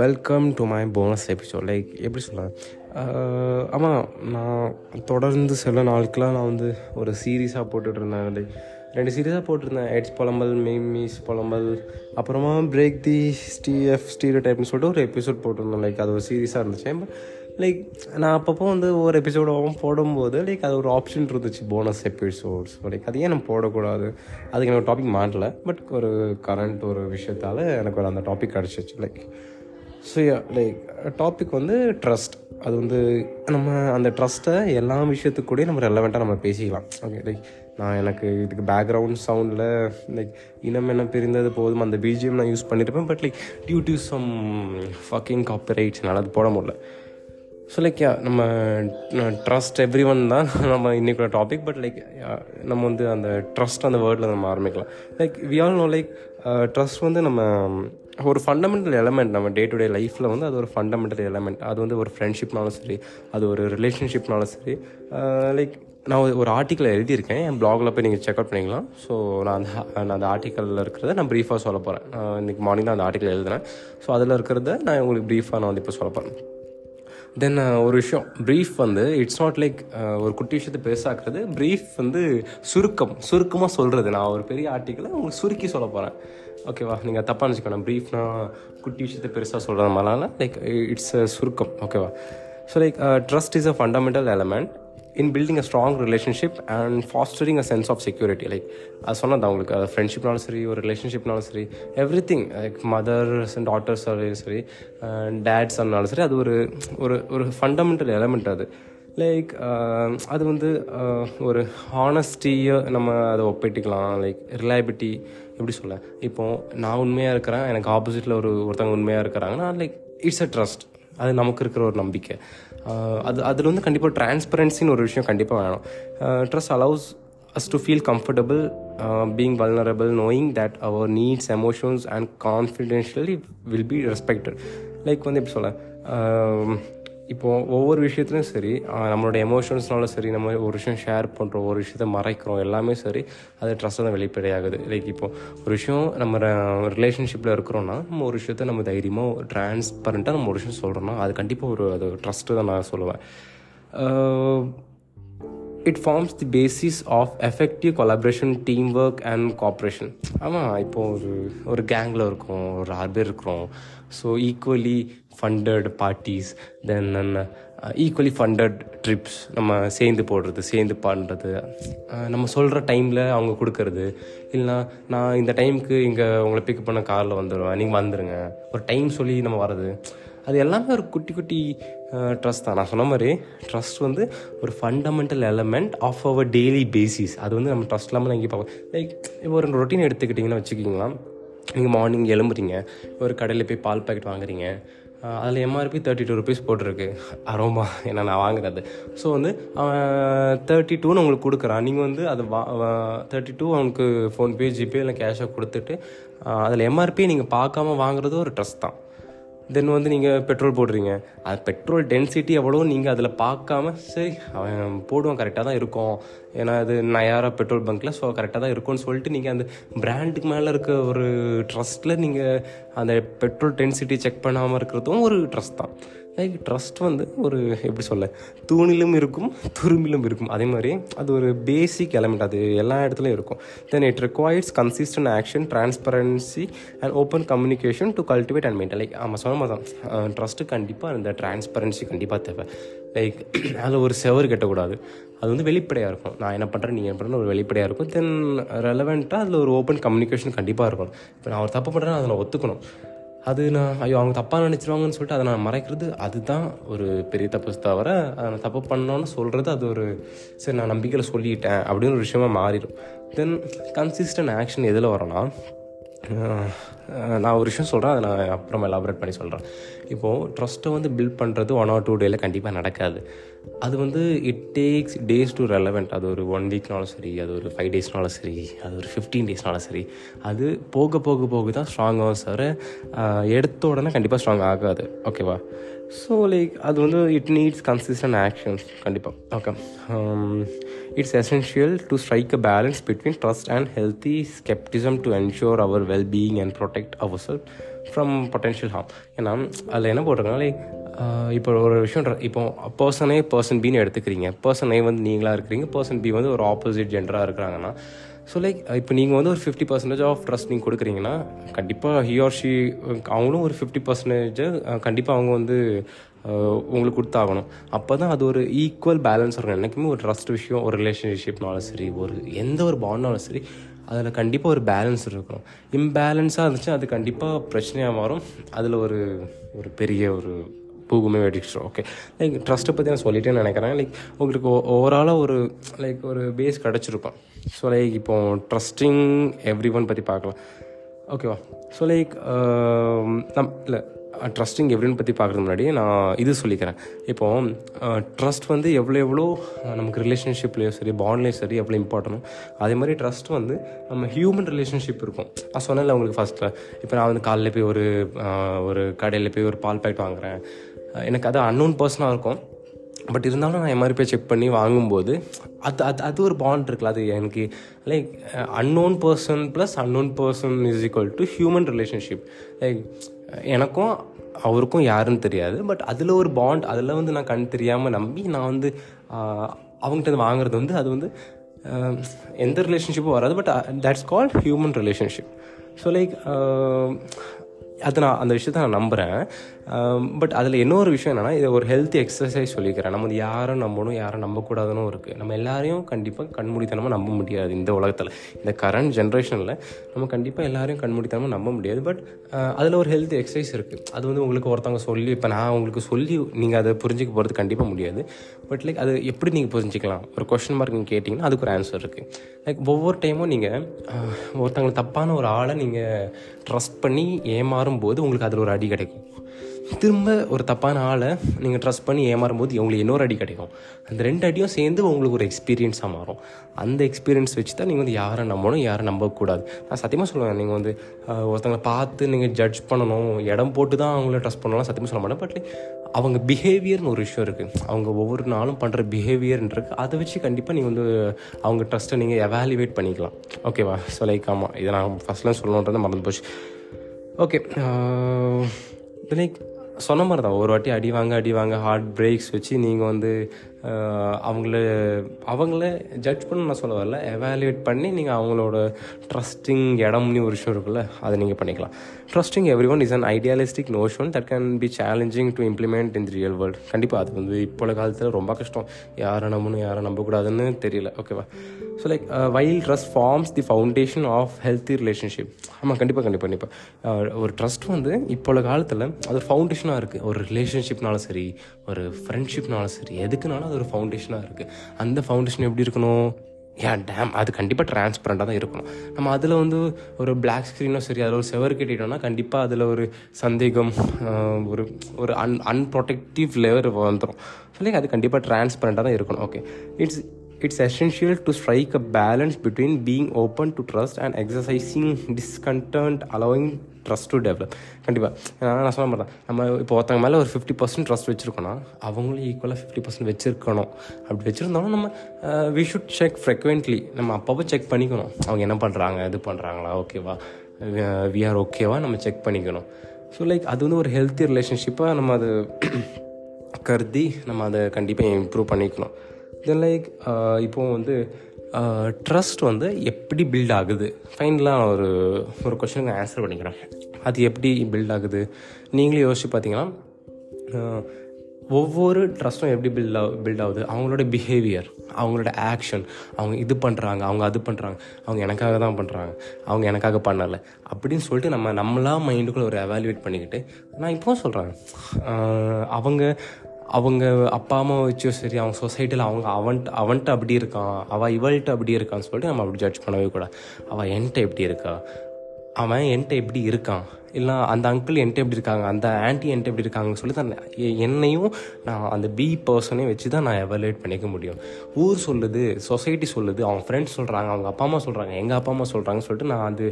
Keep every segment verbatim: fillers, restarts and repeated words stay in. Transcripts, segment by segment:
Welcome to my bonus episode. Like எப்படி சொல்ல, ஆமாம், நான் தொடர்ந்து சில நாளுக்கெலாம் நான் வந்து ஒரு சீரீஸாக போட்டுட்ருந்தேன். லைக் ரெண்டு சீரீஸாக போட்டிருந்தேன், எட்ஸ் புலம்பல், மீம்ஸ் புலம்பல், அப்புறமா பிரேக் தி ஸ்டீஎஃப் ஸ்டீரியோடைப்னு சொல்லிட்டு ஒரு எபிசோட் போட்டிருந்தேன். லைக் அது ஒரு சீரீஸாக இருந்துச்சு. பட் லைக் நான் அப்பப்போ வந்து ஒரு எபிசோடாகவும் போடும்போது லைக் அது ஒரு ஆப்ஷன் இருந்துச்சு, போனஸ் எபிசோட்ஸ். லைக் அது ஏன் நம்ம போடக்கூடாது, அதுக்கு எனக்கு டாபிக் மாட்டலை. பட் ஒரு கரண்ட் ஒரு விஷயத்தால் எனக்கு ஒரு அந்த டாபிக் கிடச்சிச்சு. லைக் ஸோ லைக் டாபிக் வந்து ட்ரஸ்ட். அது வந்து நம்ம அந்த ட்ரஸ்ட்டை எல்லா விஷயத்துக்கூடயும் நம்ம ரெலவெண்ட்டாக நம்ம பேசிக்கலாம். ஓகே, லைக் நான் எனக்கு இதுக்கு பேக்ரவுண்ட் சவுண்டில் லைக் இனம் என்ன பிரிந்தது போதும் அந்த பிஜிஎம் நான் யூஸ் பண்ணியிருப்பேன். But like due to some fucking காப்பிரைட்ஸ்னால அது போட முடியல. ஸோ லைக் யா நம்ம ட்ரஸ்ட் எவ்ரி ஒன் தான் நம்ம இன்றைக்குள்ள டாபிக். பட் லைக் நம்ம வந்து அந்த ட்ரஸ்ட் அந்த வேர்டில் நம்ம ஆரம்பிக்கலாம். Like we all know like trust வந்து நம்ம ஒரு ஃபண்டமெண்டல் எலமெண்ட். நம்ம டே டு டே லைஃப்பில் வந்து அது ஒரு ஃபண்டமெண்டல் எலமெண்ட். அது வந்து ஒரு ஃப்ரெண்ட்ஷிப்னாலும் சரி, அது ஒரு ரிலேஷன்ஷிப்னாலும் சரி. லைக் நான் ஒரு ஆர்டிக்கல் எழுதியிருக்கேன், என் பிளாகில் போய் நீங்கள் செக்அவுட் பண்ணிக்கலாம். ஸோ நான் அந்த நான் அந்த ஆர்டிக்கலில் இருக்கிறத நான் ப்ரீஃபாக சொல்ல போகிறேன். நான் இன்றைக்கி மார்னிங் தான் அந்த ஆர்டிக்கல் எழுதுனேன். ஸோ அதில் இருக்கிறத நான் உங்களுக்கு ப்ரீஃபாக நான் வந்து இப்போ சொல்ல போகிறேன். தென் ஒரு விஷயம், ப்ரீஃப் வந்து இட்ஸ் நாட் லைக் ஒரு குட்டி விஷயத்தை பெருசாக்குறது. ப்ரீஃப் வந்து சுருக்கம், சுருக்கமாக சொல்கிறது. நான் ஒரு பெரிய ஆர்டிக்கலை உங்களுக்கு சுருக்கி சொல்ல போகிறேன். ஓகேவா, நீங்கள் தப்பாக நினச்சிக்கணும். ப்ரீஃப்னா குட்டி விஷயத்தை பெருசாக சொல்கிற மாதிரினால லைக் இட்ஸ் சுருக்கம். ஓகேவா, so like trust is a fundamental element in building a strong relationship and fostering a sense of security. Like அது சொன்னது அவங்களுக்கு, அது ஃப்ரெண்ட்ஷிப்னாலும் சரி, ஒரு ரிலேஷன்ஷிப்னாலும் சரி, everything. Like mothers and daughters சரி, டேட்ஸ் ஆனாலும் சரி, அது ஒரு ஒரு ஒரு ஃபண்டமெண்டல் எலமெண்ட். அது லைக் அது வந்து ஒரு ஹானஸ்டியை நம்ம அதை ஒப்பிட்டுக்கலாம். லைக் ரிலையபிலிட்டி, எப்படி சொல்ல, இப்போது நான் உண்மையாக இருக்கிறேன், எனக்கு ஆப்போசிட்டில் ஒரு ஒருத்தவங்க உண்மையாக இருக்கிறாங்கன்னா லைக் இட்ஸ் அ ட்ரஸ்ட். அது நமக்கு இருக்கிற ஒரு நம்பிக்கை. அது அதில் வந்து கண்டிப்பாக டிரான்ஸ்பரன்சின்னு ஒரு விஷயம் கண்டிப்பாக வேணும். Trust allows us to feel comfortable being vulnerable, knowing that our needs, emotions and confidentially will be respected. Like வந்து எப்படி சொல்ல, இப்போது ஒவ்வொரு விஷயத்துலையும் சரி, நம்மளோட எமோஷன்ஸ்னாலும் சரி, நம்ம ஒரு விஷயம் ஷேர் பண்ணுறோம், ஒரு விஷயத்த மறைக்கிறோம், எல்லாமே சரி, அது ட்ரஸ்ட்டில் தான் வெளிப்படையாகுது. லைக் இப்போது ஒரு விஷயம் நம்ம ரிலேஷன்ஷிப்பில் இருக்கிறோன்னா நம்ம ஒரு விஷயத்த நம்ம தைரியமாக டிரான்ஸ்பரண்ட்டாக நம்ம ஒரு விஷயம் சொல்கிறோன்னா அது கண்டிப்பாக ஒரு அது ட்ரஸ்ட்டு தான் நான் சொல்லுவேன். It forms the basis of effective collaboration, team work and cooperation. ஆமாம், இப்போது ஒரு ஒரு கேங்கில் இருக்கோம், ஒரு ஆறு பேர் இருக்கிறோம். So equally funded parties, then equally funded trips, நம்ம சேர்ந்து போடுறது, சேர்ந்து பண்ணுறது, நம்ம சொல்கிற டைமில் அவங்க கொடுக்கறது. இல்லைனா நான் இந்த டைமுக்கு இங்கே உங்களை பிக்கப் பண்ண காரில் வந்துடுவேன், நீங்கள் வந்துடுங்க, ஒரு டைம் சொல்லி நம்ம வர்றது, அது எல்லாமே ஒரு குட்டி குட்டி ட்ரஸ்ட் தான். நான் சொன்ன மாதிரி ட்ரஸ்ட் வந்து ஒரு fundamental element of our daily basis. அது வந்து நம்ம ட்ரஸ்ட் இல்லாமல் எங்கேயும் பார்ப்போம். லைக் இப்போ ஒரு ரொட்டீன் எடுத்துக்கிட்டிங்கன்னா வச்சுக்கிங்களா, நீங்கள் மார்னிங் எழும்புறீங்க, ஒரு கடையில் போய் பால் பாக்கெட் வாங்குறீங்க, அதில் எம்ஆர்பி தேர்ட்டி டூ ருபீஸ் போட்டிருக்கு, அரோமா என்ன நான் வாங்குறது. ஸோ வந்து அவன் தேர்ட்டி டூன்னு உங்களுக்கு கொடுக்குறான், நீங்கள் வந்து அது வா தேர்ட்டி டூ அவனுக்கு ஃபோன்பே, ஜிபே இல்லை கேஷாக கொடுத்துட்டு அதில் எம்ஆர்பியை நீங்கள் பார்க்காம வாங்குறது ஒரு ட்ரஸ்ட் தான். தென் வந்து நீங்கள் பெட்ரோல் போடுறீங்க, அது பெட்ரோல் டென்சிட்டி எவ்வளோ நீங்கள் அதில் பார்க்காம, சரி அவன் போடுவான் கரெக்டாக தான் இருக்கும், ஏன்னா அது நயாரா பெட்ரோல் பங்க்கில், ஸோ கரெக்டாக தான் இருக்கும்னு சொல்லிட்டு நீங்கள் அந்த பிராண்டுக்கு மேலே இருக்க ஒரு ட்ரஸ்ட்டில் நீங்கள் அந்த பெட்ரோல் டென்சிட்டி செக் பண்ணாமல் இருக்கிறதும் ஒரு ட்ரஸ்ட் தான். லைக் ட்ரஸ்ட் வந்து ஒரு எப்படி சொல்ல, தூணிலும் இருக்கும் துரும்பிலும் இருக்கும். அதே மாதிரி அது ஒரு பேசிக் எலமெண்ட், அது எல்லா இடத்துலையும் இருக்கும். Then it requires consistent action, transparency and open communication to cultivate and maintain. Like ஆமாம், சொன்ன மாதிரி தான் ட்ரஸ்ட்டு கண்டிப்பாக அந்த டிரான்ஸ்பரன்சி கண்டிப்பாக தேவை. லைக் அதில் ஒரு செவர் கட்டக்கூடாது, அது வந்து வெளிப்படையாக இருக்கும். நான் என்ன பண்ணுறேன், நீங்கள் என்ன பண்ணுறேன்னு ஒரு வெளிப்படையாக இருக்கும். தென் ரெலவெண்ட்டாக அதில் ஒரு ஓப்பன் கம்யூனிகேஷன் கண்டிப்பாக இருக்கணும். இப்போ நான் ஒரு தப்பு பண்ணுறேன்னா அதை நான் ஒத்துக்கணும். அது நான் ஐயோ அவங்க தப்பாக நினச்சிருவாங்கன்னு சொல்லிட்டு அதை நான் மறைக்கிறது, அதுதான் ஒரு பெரிய தப்பு. தவிர அதை நான் தப்பு பண்ணோன்னு சொல்கிறது அது ஒரு சரி நான் நம்பிக்கையில் சொல்லிட்டேன் அப்படின்னு ஒரு விஷயமா மாறிடும். தென் கன்சிஸ்டன்ட் ஆக்ஷன் எதில் வரோன்னா, நான் ஒரு விஷயம் சொல்கிறேன், அதை நான் அப்புறம் எலாபரேட் பண்ணி சொல்கிறேன். இப்போது ட்ரஸ்ட்டை வந்து பில்ட் பண்ணுறது ஒன் ஆர் டூ டேயில் கண்டிப்பாக நடக்காது. அது வந்து it takes days to relevant. அது ஒரு ஒன் வீக்னாலும் சரி, அது ஒரு ஃபைவ் டேஸ்னாலும் சரி, அது ஒரு ஃபிஃப்டீன் டேஸ்னாலும் சரி, அது போக போக போக தான் ஸ்ட்ராங் ஆகும். சார் எடுத்த உடனே கண்டிப்பாக ஸ்ட்ராங் ஆகாது. ஓகேவா, ஸோ லைக் அது வந்து இட் நீட்ஸ் கன்சிஸ்டன்ட் ஆக்ஷன்ஸ் கண்டிப்பாக. Okay, it's essential to strike a balance between trust and healthy scepticism to ensure our wellbeing and protect our self from potential harm. ஏன்னா அதில் என்ன போட்டிருக்கோன்னா லைக் இப்போ ஒரு விஷயம், இப்போ பர்சனே பர்சன் பின்னு எடுத்துக்கிறீங்க, பர்சன் ஏ வந்து நீங்களாக இருக்கிறீங்க, பர்சன் பி வந்து ஒரு ஆப்போசிட் ஜெண்டராக இருக்கிறாங்கன்னா, ஸோ லைக் இப்போ நீங்கள் வந்து ஒரு ஃபிஃப்டி பர்சன்டேஜ் ஆஃப் ட்ரஸ்ட் நீங்கள் கொடுக்குறீங்கன்னா கண்டிப்பாக ஹி ஆர் ஷி அவங்களும் ஒரு ஃபிஃப்டி பர்சன்டேஜை கண்டிப்பாக அவங்க வந்து உங்களுக்கு கொடுத்தாகணும். அப்போ தான் அது ஒரு ஈக்குவல் பேலன்ஸ் இருக்கும். என்றைக்குமே ஒரு ட்ரஸ்ட் விஷயம், ஒரு ரிலேஷன்ஷிப்னாலும் சரி, ஒரு எந்த ஒரு பாண்டாலும் சரி, அதில் கண்டிப்பாக ஒரு பேலன்ஸ் இருக்கணும். இம்பேலன்ஸாக இருந்துச்சுன்னா அது கண்டிப்பாக பிரச்சனையாக மாறும். அதில் ஒரு ஒரு பெரிய ஒரு பூகுமே வெடிச்சிடும். ஓகே, லைக் ட்ரஸ்ட்டை பற்றி நான் சொல்லிட்டேன்னு நினைக்கிறேன். லைக் உங்களுக்கு ஓவராலாக ஒரு லைக் ஒரு பேஸ் கிடச்சிருக்கும். ஸோ லைக் இப்போது ட்ரஸ்டிங் எவ்ரி ஒன் பற்றி பார்க்கலாம். ஓகேவா? ஸோ லைக் நம் இல்லை ட்ரஸ்டிங் எவ்ரி ஒன் பற்றி பார்க்குறது முன்னாடி நான் இது சொல்லிக்கிறேன். இப்போது ட்ரஸ்ட் வந்து எவ்வளோ எவ்வளோ நமக்கு ரிலேஷன்ஷிப்லேயும் சரி, பாண்ட்லேயும் சரி எவ்வளோ இம்பார்ட்டனும், அதே மாதிரி ட்ரஸ்ட் வந்து நம்ம ஹியூமன் ரிலேஷன்ஷிப் இருக்கும். நான் சொன்னேன்ல உங்களுக்கு ஃபஸ்ட்டில், இப்போ நான் வந்து காலையில் போய் ஒரு ஒரு கடையில் போய் ஒரு பால் பாக்கெட் வாங்குகிறேன், எனக்கு அது அன்னோன் பர்சனாக இருக்கும், பட் இருந்தாலும் நான் எம்ஆர்பி போய் செக் பண்ணி வாங்கும்போது அது அது அது ஒரு பாண்ட் இருக்குல்ல, அது எனக்கு like unknown person plus unknown person is equal to human relationship. Like எனக்கும் அவருக்கும் யாருன்னு தெரியாது, பட் அதில் ஒரு பாண்ட், அதில் வந்து நான் கண் தெரியாமல் நம்பி நான் வந்து அவங்ககிட்ட வாங்குறது வந்து அது வந்து எந்த ரிலேஷன்ஷிப்பும் வராது, but that's called human relationship. So like அது நான் அந்த விஷயத்தை நான் நம்புகிறேன். பட் அதில் இன்னொரு விஷயம் என்னென்னா, இதை ஒரு ஹெல்த்தி எக்ஸசைஸ் சொல்லிக்கிறேன். நம்ம வந்து யாரும் நம்பணும், யாரும் நம்பக்கூடாதுன்னு இருக்குது. நம்ம எல்லாரையும் கண்டிப்பாக கண்மூடித்தனமாக நம்ப முடியாது இந்த உலகத்தில், இந்த கரண்ட் ஜென்ரேஷனில் நம்ம கண்டிப்பாக எல்லாரையும் கண்மூடித்தனமாக நம்ப முடியாது. பட் அதில் ஒரு ஹெல்த்தி எக்ஸசைஸ் இருக்குது. அது வந்து உங்களுக்கு ஒருத்தவங்க சொல்லி, இப்போ நான் உங்களுக்கு சொல்லி நீங்கள் அதை புரிஞ்சிக்க போகிறது கண்டிப்பாக முடியாது. பட் லைக் அது எப்படி நீங்கள் புரிஞ்சிக்கலாம், ஒரு கொஸ்டின் மார்க் நீங்கள் கேட்டிங்கன்னா அதுக்கு ஒரு ஆன்சர் இருக்குது. லைக் ஒவ்வொரு டைமும் நீங்கள் ஒருத்தவங்களை தப்பான ஒரு ஆளை நீங்கள் ட்ரஸ்ட் பண்ணி ஏமாறும்போது உங்களுக்கு அதில் ஒரு அடி கிடைக்கும். திரும்ப ஒரு தப்பான ஆளை நீங்கள் ட்ரஸ்ட் பண்ணி ஏமாறும்போது உங்களுக்கு இன்னொரு அடி கிடைக்கும். அந்த ரெண்டு அடியும் சேர்ந்து உங்களுக்கு ஒரு எக்ஸ்பீரியன்ஸாக மாறும். அந்த எக்ஸ்பீரியன்ஸ் வச்சு தான் நீங்கள் வந்து யாரை நம்பணும், யாரை நம்பக்கூடாது. நான் சத்தியமாக சொல்லுவேன், நீங்கள் வந்து ஒருத்தவங்களை பார்த்து நீங்கள் ஜட்ஜ் பண்ணணும், இடம் போட்டு தான் அவங்கள ட்ரஸ்ட் பண்ணலாம் சத்தியமாக சொல்ல மாட்டேன். பட் அவங்க பிஹேவியர்னு ஒரு விஷயம் இருக்குது, அவங்க ஒவ்வொரு நாளும் பண்ணுற பிஹேவியர்னு இருக்குது, அதை வச்சு கண்டிப்பாக நீங்கள் வந்து அவங்க ட்ரஸ்ட்டை நீங்கள் எவாலுவேட் பண்ணிக்கலாம். ஓகேவா? ஸோ லைக் ஆமாம், இதை நான் ஃபஸ்ட்லாம் சொல்லணுன்றதை மறந்து போச்சு. ஓகே, லைக் சொன்ன மாதிரி தான், ஒரு வாட்டி அடி வாங்க அடி வாங்க ஹார்ட் பிரேக்ஸ் வச்சு நீங்கள் வந்து அவங்கள அவங்கள ஜட்ஜ் பண்ண நான் சொல்ல வரல, எவாலுவேட் பண்ணி நீங்கள் அவங்களோட ட்ரஸ்டிங் இடம்னு ஒரு விஷயம் இருக்குல்ல, அதை நீங்கள் பண்ணிக்கலாம். Trusting everyone is an idealistic notion that can be challenging to implement in the real world. கண்டிப்பாக அது வந்து இப்போ உள்ள காலத்தில் ரொம்ப கஷ்டம், யாரை நம்பணும் யாரை நம்பக்கூடாதுன்னு தெரியல. ஓகேவா? So like while trust forms the foundation of healthy relationship. ஆமாம், கண்டிப்பாக கண்டிப்பாக கண்டிப்பாக ஒரு ட்ரஸ்ட் வந்து இப்போ உள்ள காலத்தில் அது ஃபவுண்டேஷனாக இருக்குது. ஒரு ரிலேஷன்ஷிப்னாலும் சரி, ஒரு ஃப்ரெண்ட்ஷிப்னாலும் சரி, எதுக்குனாலும் அது ஒரு ஃபவுண்டேஷனாக இருக்குது. அந்த ஃபவுண்டேஷன் எப்படி இருக்கணும்? ஏன் டேம், அது கண்டிப்பாக டிரான்ஸ்பரண்ட்டாக தான் இருக்கணும். நம்ம அதில் வந்து ஒரு பிளாக் ஸ்க்ரீனோ சரி, அதில் ஒரு செவர் கட்டிட்டோம்னா கண்டிப்பாக அதில் ஒரு சந்தேகம், ஒரு ஒரு அன் அன்ப்ரொடெக்டிவ் லெவர் வந்துடும். ஸோ லைக் அது கண்டிப்பாக டிரான்ஸ்பரண்ட்டாக தான் இருக்கணும். Okay, it's It's essential to strike a balance between being open to trust and exercising discontent, allowing trust to develop. கண்டிப்பாக நான் சொல்ல மாட்டேன், நம்ம இப்போ ஒருத்தவங்க மேலே ஒரு ஃபிஃப்டி பர்சன்ட் ட்ரஸ்ட் வச்சுருக்கோன்னா அவங்களும் ஈக்குவலாக ஃபிஃப்டி பர்சன்ட் வச்சுருக்கணும். அப்படி வச்சுருந்தாலும் நம்ம வி ஷுட் செக் ஃப்ரெக்வென்ட்லி, நம்ம அப்பப்போ செக் பண்ணிக்கணும் அவங்க என்ன பண்ணுறாங்க, இது பண்ணுறாங்களா, ஓகேவா, வி ஆர் ஓகேவா, நம்ம செக் பண்ணிக்கணும். ஸோ லைக் அது வந்து ஒரு ஹெல்த்தி ரிலேஷன்ஷிப்பாக நம்ம அது கருதி நம்ம அதை கண்டிப்பாக இம்ப்ரூவ் பண்ணிக்கணும். தென் லைக் இப்போது வந்து ட்ரஸ்ட் வந்து எப்படி பில்ட் ஆகுது, ஃபைனலாக ஒரு ஒரு கொஸ்டினுக்கு ஆன்சர் பண்ணிக்கிறேன். அது எப்படி பில்ட் ஆகுது நீங்களே யோசிச்சு பார்த்தீங்கன்னா, ஒவ்வொரு ட்ரஸ்ட்டும் எப்படி பில்ட் ஆகு பில்ட் ஆகுது அவங்களோட பிஹேவியர், அவங்களோட ஆக்ஷன், அவங்க இது பண்ணுறாங்க, அவங்க அது பண்ணுறாங்க, அவங்க எனக்காக தான் பண்ணுறாங்க, அவங்க எனக்காக பண்ணலை அப்படின்னு சொல்லிட்டு நம்ம நம்மளாக மைண்டுக்குள்ளே ஒரு எவாலுவேட் பண்ணிக்கிட்டு, நான் இப்போவும் சொல்கிறேன், அவங்க அவங்க அப்பா அம்மா வச்சும் சரி, அவங்க சொசைட்டியில் அவங்க அவன் அவன்கிட்ட அப்படி இருக்கான், அவள் இவள்கிட்ட அப்படி இருக்கான்னு சொல்லிட்டு நம்ம அப்படி ஜட்ஜ் பண்ணவே கூடாது. அவள் என்கிட்ட எப்படி இருக்கா, அவன் என்கிட்ட எப்படி இருக்கான், இல்லை அந்த அங்கிள் என்கிட்ட எப்படி இருக்காங்க, அந்த ஆண்டி என்கிட்ட எப்படி இருக்காங்கன்னு சொல்லி தான் என்னையும் நான் அந்த பி பர்சனையும் வச்சு தான் நான் எவாலுவேட் பண்ணிக்க முடியும். ஊர் சொல்லுது, சொசைட்டி சொல்லுது, அவங்க ஃப்ரெண்ட்ஸ் சொல்கிறாங்க, அவங்க அப்பா அம்மா சொல்கிறாங்க, எங்கள் அப்பா அம்மா சொல்கிறாங்கன்னு சொல்லிட்டு நான் அது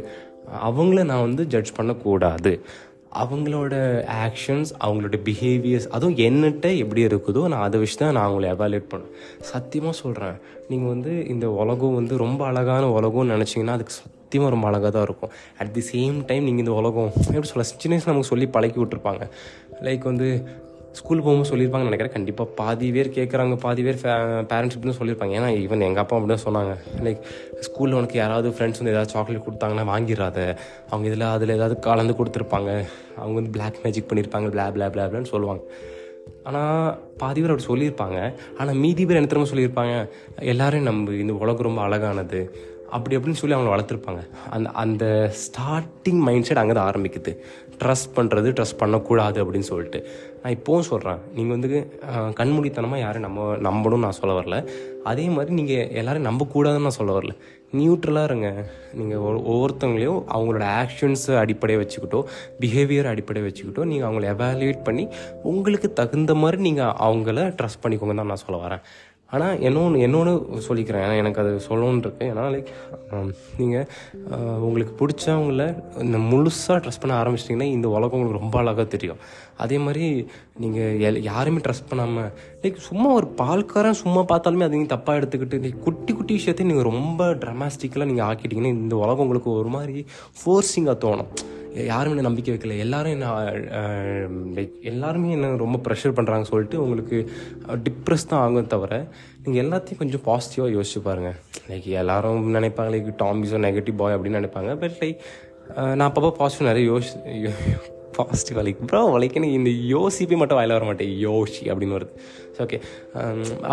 அவங்கள நான் வந்து ஜட்ஜ் பண்ணக்கூடாது. அவங்களோட ஆக்ஷன்ஸ், அவங்களோட பிஹேவியர்ஸ், அதுவும் என்னட்ட எப்படி இருக்குதோ நான் அதை வச்சு தான் நான் அவங்கள எவாலுவேட் பண்ணுவேன். சத்தியமாக சொல்கிறேன், நீங்கள் வந்து இந்த உலகம் வந்து ரொம்ப அழகான உலகம்னு நினச்சிங்கன்னா அதுக்கு சத்தியமாக ரொம்ப அழகாக தான் இருக்கும். அட் தி சேம் டைம் நீங்கள் இந்த உலகம் எப்படி சொல்ல, சின்ன வயசு நமக்கு சொல்லி பழக்கி விட்டுருப்பாங்க. லைக் வந்து ஸ்கூல் போகும்போது சொல்லியிருப்பாங்கன்னு நினைக்கிறேன். கண்டிப்பாக பாதி பேர் கேட்குறாங்க, பாதி பேர் ஃபே பேரண்ட்ஸ் இப்படின்னு சொல்லியிருப்பாங்க. ஏன்னா ஈவன் எங்கள் அப்பா அப்படின்னு சொன்னாங்க, லைக் ஸ்கூலில் உனக்கு யாராவது ஃப்ரெண்ட்ஸ் வந்து ஏதாவது சாக்லேட் கொடுத்தாங்கன்னா வாங்கிடாத, அவங்க இதில் அதில் ஏதாவது கலந்து கொடுத்துருப்பாங்க, அவங்க வந்து பிளாக் மேஜிக் பண்ணியிருப்பாங்க, பிளா பிளா பிளா பிளான்னு சொல்லுவாங்க. ஆனால் பாதி பேர் அப்படி சொல்லியிருப்பாங்க. ஆனால் மீதி பேர் என்ன திரும்ப சொல்லியிருப்பாங்க, எல்லோரும் நம்ம இந்த உலகம் ரொம்ப அழகானது அப்படி அப்படின்னு சொல்லி அவங்கள வளர்த்துருப்பாங்க. அந்த அந்த ஸ்டார்டிங் மைண்ட் செட் அங்கே தான் ஆரம்பிக்குது, ட்ரஸ்ட் பண்ணுறது, ட்ரஸ்ட் பண்ணக்கூடாது அப்படின்னு சொல்லிட்டு. நான் இப்போவும் சொல்கிறேன், நீங்கள் வந்து கண்மூடித்தனமாக யாரும் நம்ம நம்பணும்னு நான் சொல்ல வரல, அதே மாதிரி நீங்கள் எல்லோரும் நம்பக்கூடாதுன்னு நான் சொல்ல வரல. நியூட்ரலாக இருங்க. நீங்கள் ஒவ்வொருத்தவங்களையும் அவங்களோட ஆக்ஷன்ஸை அடிப்படையை வச்சுக்கிட்டோ, பிஹேவியர் அடிப்படையை வச்சுக்கிட்டோ நீங்கள் அவங்கள எவாலுவேட் பண்ணி உங்களுக்கு தகுந்த மாதிரி நீங்கள் அவங்கள ட்ரஸ்ட் பண்ணிக்கோங்க தான் நான் சொல்ல வரேன். ஆனால் என்னொன்று என்னொன்று சொல்லிக்கிறேன், ஏன்னா எனக்கு அது சொல்லணுன்னு இருக்குது. ஏன்னா லைக் நீங்கள் உங்களுக்கு பிடிச்சவங்கள இந்த முழுசாக ட்ரெஸ் பண்ண ஆரம்பிச்சிட்டிங்கன்னா இந்த உலகம் உங்களுக்கு ரொம்ப அழகாக தெரியும். அதே மாதிரி நீங்கள் எல் யாருமே ட்ரெஸ் பண்ணாமல் லைக் சும்மா ஒரு பால்காரன் சும்மா பார்த்தாலுமே அது நீங்கள் தப்பாக எடுத்துக்கிட்டு லைக் குட்டி குட்டி விஷயத்தையும் நீங்கள் ரொம்ப ட்ரமாஸ்டிக்கலாக நீங்கள் ஆக்கிட்டிங்கன்னா இந்த உலகம் உங்களுக்கு ஒரு மாதிரி ஃபோர்ஸிங்காக தோணும். யாரும் என்ன நம்பிக்கை வைக்கல, எல்லோரும் என்ன லைக் எல்லாருமே என்ன ரொம்ப ப்ரெஷர் பண்ணுறாங்க சொல்லிட்டு உங்களுக்கு டிப்ரெஸ் தான் ஆகும். தவிர நீங்கள் எல்லாத்தையும் கொஞ்சம் பாசிட்டிவாக யோசிச்சு பாருங்கள். லைக் எல்லோரும் நினைப்பாங்க லைக் டாமிஸோ நெகட்டிவ் பாய் அப்படின்னு நினைப்பாங்க. பட் லைக் நான் அப்பப்போ பாசிட்டிவ் நிறைய யோசி பாசிட்டிவாக லைக் ப்ரோ வலைக்குன்னு இந்த யோசிப்பே மட்டும் வாயில வர மாட்டேன், யோசி அப்படின்னு வருது. ஸோ ஓகே,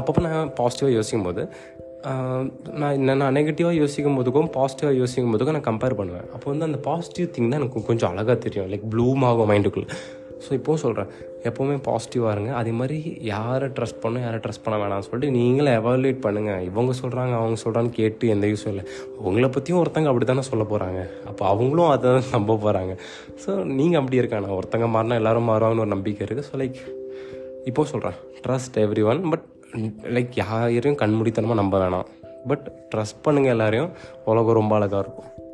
அப்பப்போ நான் பாசிட்டிவாக யோசிக்கும் போது நான் என்ன நான் நெகட்டிவாக யோசிக்கும் போதுக்கும் பாசிட்டிவாக யோசிக்கும் போதுக்கும் நான் கம்பேர் பண்ணுவேன். அப்போ வந்து அந்த பாசிட்டிவ் திங் தான் எனக்கு கொஞ்சம் அழகாக தெரியும், லைக் ப்ளூம் ஆகும் மைண்டுக்குள்ளே. ஸோ இப்போவும் சொல்கிறேன், எப்போவுமே பாசிட்டிவாக இருங்க. அதே மாதிரி யாரை ட்ரஸ்ட் பண்ணணும், யாரை ட்ரஸ்ட் பண்ண வேணாம்னு சொல்லிட்டு நீங்களே எவாலுவேட் பண்ணுங்கள். இவங்க சொல்கிறாங்க அவங்க சொல்கிறான்னு கேட்டு எந்த யூஸும் இல்லை. உங்களை பற்றியும் ஒருத்தங்க அப்படி தானே சொல்ல போகிறாங்க, அப்போ அவங்களும் அதை தான் நம்ப போகிறாங்க. ஸோ நீங்கள் அப்படி இருக்காண்ணா, ஒருத்தங்க மாறினா எல்லோரும் மாறுவாங்கன்னு ஒரு நம்பிக்கை இருக்குது. ஸோ லைக் இப்போ சொல்கிறேன், trust everyone, but like யாரையும் கண்மூடித்தனமாக நம்ப வேணாம். பட் ட்ரஸ்ட் பண்ணுங்கள் எல்லாரையும், உலகம் ரொம்ப அழகாக இருக்கும்.